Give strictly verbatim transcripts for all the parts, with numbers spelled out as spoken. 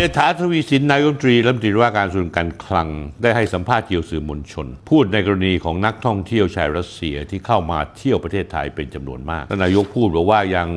เศรษฐา ทวีสินนายกรัฐมนตรีรัฐมนตรีว่าการกระทรวงการคลังได้ให้สัมภาษณ์เกี่ยวสื่อมวลชนพูดในกรณีของนักท่องเที่ยวชาวรัสเซียที่เข้ามาเที่ยวประเทศไทยเป็นจำนวนมากท่านนายกพูดบอกว่าอย่าง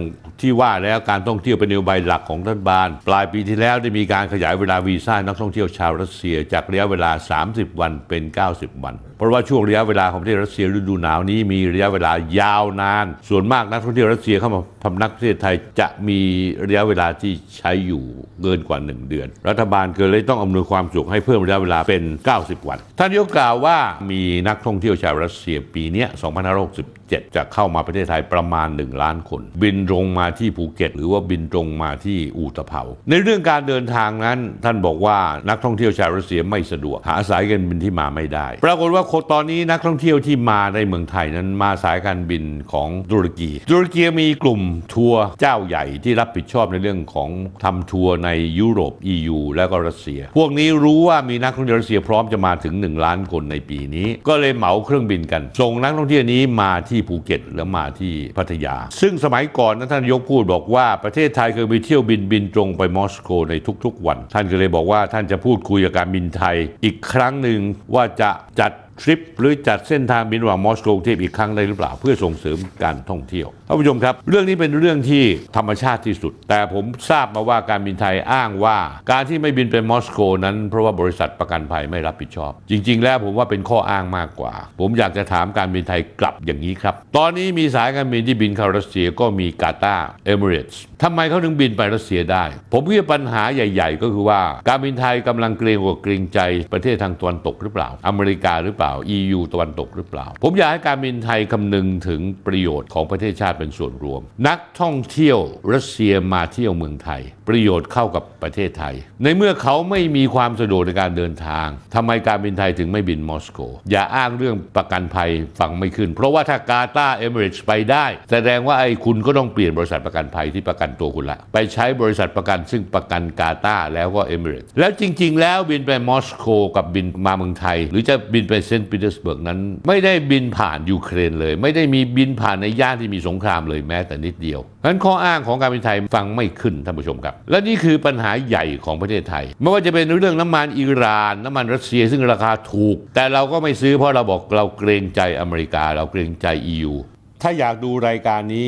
ที่ว่าแล้วการท่องเที่ยวเป็นนโยบายหลักของรัฐบาลปลายปีที่แล้วได้มีการขยายเวลาวีซ่านักท่องเที่ยวชาวรัสเซียจากระยะเวลาสามสิบวันเป็นเก้าสิบวันเพราะว่าช่วงระยะเวลาของประเทศรัสเซียฤดูหนาวนี้มีระยะเวลายาวนานส่วนมากนักท่องเที่ยวรัสเซียเข้ามาพำนักประเทศไทยจะมีระยะเวลาที่ใช้อยู่เกินกว่าหนึ่งเดือนรัฐบาลก็เลยต้องอำนวยความสะดวกให้เพิ่มระยะเวลาเป็นเก้าสิบวันท่านนายกกล่าวว่ามีนักท่องเที่ยวชาวรัสเซียปีนี้สองพันห้าร้อยหกสิบเจ็ดจะเข้ามาประเทศไทยประมาณหนึ่งล้านคนบินตรงมาที่ภูเก็ตหรือว่าบินตรงมาที่อู่ตะเภาในเรื่องการเดินทางนั้นท่านบอกว่านักท่องเที่ยวชาวรัสเซียไม่สะดวกหาสายการบินที่มาไม่ได้ปรากฏว่าตอนนี้นักท่องเที่ยวที่มาในเมืองไทยนั้นมาสายการบินของตุรกีตุรกีมีกลุ่มทัวร์เจ้าใหญ่ที่รับผิดชอบในเรื่องของทำทัวร์ในยุโรป อี ยู และก็รัสเซียพวกนี้รู้ว่ามีนักท่องเที่ยวรัสเซียพร้อมจะมาถึงหนึ่งล้านคนในปีนี้ก็เลยเหมาเครื่องบินกันส่งนักท่องเที่ยวนี้มาที่ภูเก็ตและมาที่พัทยาซึ่งสมัยก่อนนั้นท่านนายกพูดบอกว่าประเทศไทยเคยมีเที่ยวบินบินตรงไปมอสโกในทุกๆวันท่านก็เลยบอกว่าท่านจะพูดคุยกับการบินไทยอีกครั้งหนึ่งว่าจะจัดทริปหรือจัดเส้นทางบินระหว่างมอสโกกรุงเทพอีกครั้งได้หรือเปล่าเพื่อส่งเสริมการท่องเที่ยวท่านผู้ชมครับเรื่องนี้เป็นเรื่องที่ธรรมชาติที่สุดแต่ผมทราบมาว่าการบินไทยอ้างว่าการที่ไม่บินไปมอสโกนั้นเพราะว่าบริษัทประกันภัยไม่รับผิดชอบจริงๆแล้วผมว่าเป็นข้ออ้างมากกว่าผมอยากจะถามการบินไทยกลับอย่างนี้ครับตอนนี้มีสายการบินที่บินเข้ารัสเซียก็มีกาตาร์เอมิเรตส์ทำไมเขาถึงบินไปรัสเซียได้ผมว่าปัญหาใหญ่ๆก็คือว่าการบินไทยกำลังเกรงกลัวเกรงใจประเทศทางตะวันตกหรือเปล่าอเมริกาหรือเปล่า อี ยู ตะวันตกหรือเปล่าผมอยากให้การบินไทยคำนึงถึงประโยชน์ของประเทศชาติเป็นส่วนรวมนักท่องเที่ยวรัสเซียมาเที่ยวเมืองไทยประโยชน์เข้ากับประเทศไทยในเมื่อเขาไม่มีความสะดวกในการเดินทางทำไมการบินไทยถึงไม่บินมอสโกอย่าอ้างเรื่องประกันภัยฟังไม่ขึ้นเพราะว่าถ้ากาตาร์เอมิเรตส์ไปได้แสดงว่าไอ้คุณก็ต้องเปลี่ยนบริษัทประกันภัยที่ประกันตัวคุณละไปใช้บริษัทประกันซึ่งประกันกาตาร์แล้วก็เอมิเรตส์แล้วจริงๆแล้วบินไปมอสโกกับบินมาเมืองไทยหรือจะบินไปเซนต์ปีเตอร์สเบิร์กนั้นไม่ได้บินผ่านยูเครนเลยไม่ได้มีบินผ่านในย่านที่มีสงครามเลยแม้แต่นิดเดียวงั้นข้ออ้างของการบินไทยฟังไม่ขึ้นท่านผู้ชมครับและนี่คือปัญหาใหญ่ของประเทศไทยไม่ว่าจะเป็นเรื่องน้ำมันอิหร่านน้ำมันรัสเซียซึ่งราคาถูกแต่เราก็ไม่ซื้อเพราะเราบอกเราเกรงใจอเมริกาเราเกรงใจ อี ยู ถ้าอยากดูรายการนี้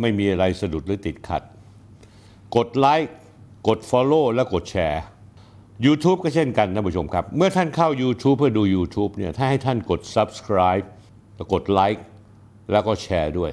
ไม่มีอะไรสะดุดหรือติดขัดกดไลค์กด follow และกดแชร์YouTube ก็เช่นกันท่านผู้ชมครับเมื่อท่านเข้า YouTube เพื่อดู YouTube เนี่ยถ้าให้ท่านกด Subscribe กด Like แล้วก็แชร์ด้วย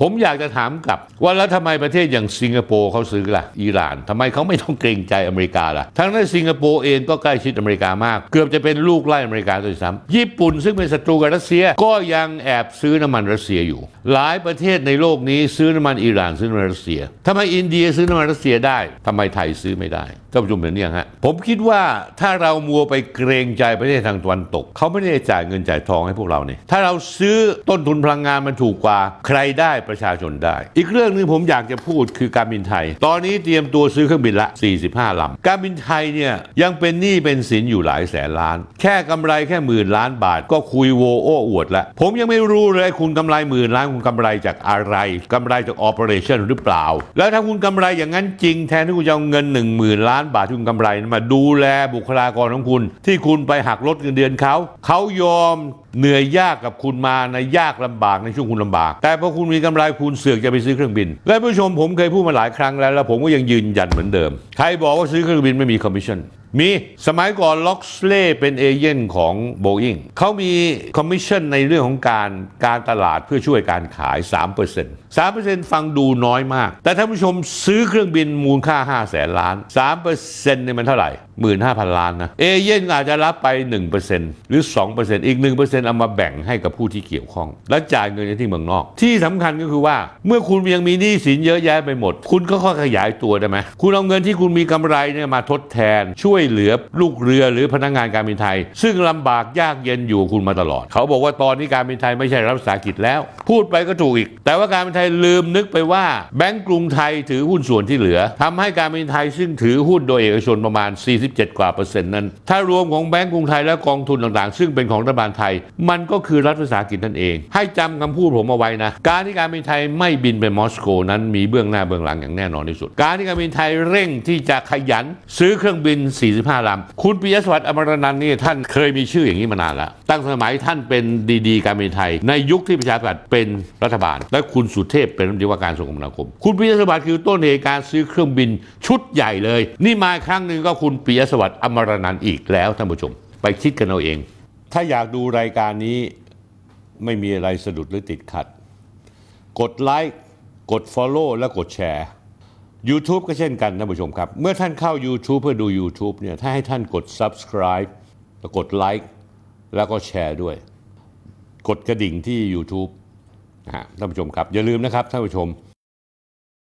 ผมอยากจะถามกลับว่าแล้วทำไมประเทศอย่างสิงคโปร์เขาซื้อล่ะอิหร่านทำไมเขาไม่ต้องเกรงใจอเมริกาล่ะทั้งนั้นสิงคโปร์เองก็ใกล้ชิดอเมริกามากเกือบจะเป็นลูกไล่อเมริกาด้วยซ้ำญี่ปุ่นซึ่งเป็นศัตรูกับรัสเซียก็ยังแอบซื้อน้ำมันรัสเซียอยู่หลายประเทศในโลกนี้ซื้อน้ำมันอิหร่านซื้อน้ำมันรัสเซียทำไมอินเดียซื้อน้ำมันรัสเซียได้ทำไมไทยซื้อไม่ได้ท่านผู้ชมเห็นอย่างฮะผมคิดว่าถ้าเรามัวไปเกรงใจประเทศทางตะวันตกเขาไม่ได้จ่ายเงินจ่ายทองให้พวกเราเนี่ยถ้าเราซื้อต้นทุนพลังงานมันถูกกว่าใครได้ประชาชนได้อีกเรื่องนึงผมอยากจะพูดคือการบินไทยตอนนี้เตรียมตัวซื้อเครื่องบินละสี่สิบห้าลำการบินไทยเนี่ยยังเป็นหนี้เป็นสินอยู่หลายแสนล้านแค่กำไรแค่หมื่นล้านบาทก็คุยโวโอ้อวดละผมยังไม่รู้เลยคุณกำไรหมื่นล้านคุณกำไรจากอะไรกำไรจากออเปอเรชั่นหรือเปล่าแล้วถ้าคุณกำไรอย่างนั้นจริงแทนที่คุณจะเอาเงิน หนึ่งหมื่นล้านบาทที่คุณกำไรมาดูแลบุคลากรของคุณที่คุณไปหักลดเงินเดือนเขาเขายอมเหนื่อยยากกับคุณมาในยากลำบากในช่วงคุณลำบากแต่พอคุณมีกำไรคุณเสือกจะไปซื้อเครื่องบินและผู้ชมผมเคยพูดมาหลายครั้งแล้วและผมก็ยังยืนยันเหมือนเดิมใครบอกว่าซื้อเครื่องบินไม่มีคอมมิชชั่นมีสมัยก่อน Loxley เป็นเอเจนต์ของ Boeing เขามีคอมมิชชั่นในเรื่องของการการตลาดเพื่อช่วยการขาย สามเปอร์เซ็นต์ สามเปอร์เซ็นต์ ฟังดูน้อยมากแต่ท่านผู้ชมซื้อเครื่องบินมูลค่าห้าแสนล้าน สามเปอร์เซ็นต์ เนี่ยมันเท่าไหร่ หนึ่งหมื่นห้าพันล้านนะเอเจนต์อาจจะรับไป หนึ่งเปอร์เซ็นต์ หรือ สองเปอร์เซ็นต์ อีก หนึ่งเปอร์เซ็นต์ เอามาแบ่งให้กับผู้ที่เกี่ยวข้องและจ่ายเงินที่เมืองนอกที่สำคัญก็คือว่าเมื่อคุณยังมีหนี้สินเยอะแยะไปหมดคุณก็ค่อยขยายตัวได้ไหมคุณเอาเงินที่คุณมีกำไรเนี่ยมาทดแทนช่วยเหลือลูกเรือหรือพนักงานการบินไทยซึ่งลำบากยากเย็นอยู่คุณมาตลอดเขาบอกว่าตอนนี้การบินไทยไม่ใช่รัฐวิสาหกิจแล้วพูดไปก็ถูกอีกแต่ว่าการบินไทยลืมนึกไปว่าแบงก์กรุงไทยถือหุ้นส่วนที่เหลือทำให้การบินไทยซึ่งถือหุ้นโดยเอกชนประมาณ สี่สิบเจ็ดกว่าเปอร์เซ็นต์นั้นถ้ารวมของแบงก์กรุงไทยและกองทุนต่างๆซึ่งเป็นของรัฐบาลไทยมันก็คือรัฐวิสาหกิจนั่นเองให้จำคำพูดผมเอาไว้นะการที่การบินไทยไม่บินไปมอสโกนั้นมีเบื้องหน้าเบื้องหลังอย่างแน่นอนที่สุดการที่การบินไทยเร่งที่จะขยันซื้อเครื่องบินสี่สิบห้าลำคุณปิยะสวัสดิ์อมรนันท์นี่ท่านเคยมีชื่ออย่างนี้มานานแล้วตั้งสมัยท่านเป็นดีๆการบินไทยในยุคที่ประชาธิปัตย์เป็นรัฐบาลและคุณสุเทพเป็นรัฐมนตรีว่าการกระทรวงคมนาคมคุณปิยะสวัสดิ์คือต้นเหตุการซื้อเครื่องบินชุดใหญ่เลยนี่มาครั้งหนึ่งก็คุณปิยะสวัสดิ์อมรนันท์อีกแล้วท่านผู้ชมไปคิดกันเอาเองถ้าอยากดูรายการนี้ไม่มีอะไรสะดุดหรือติดขัดกดไลค์กด Follow และกดแชร์ YouTube ก็เช่นกันท่านผู้ชมครับเมื่อท่านเข้า YouTube เพื่อดู YouTube เนี่ยถ้าให้ท่านกด Subscribe แล้วกดไลค์แล้วก็แชร์ด้วยกดกระดิ่งที่ YouTube นะฮะท่านผู้ชมครับอย่าลืมนะครับท่านผู้ชม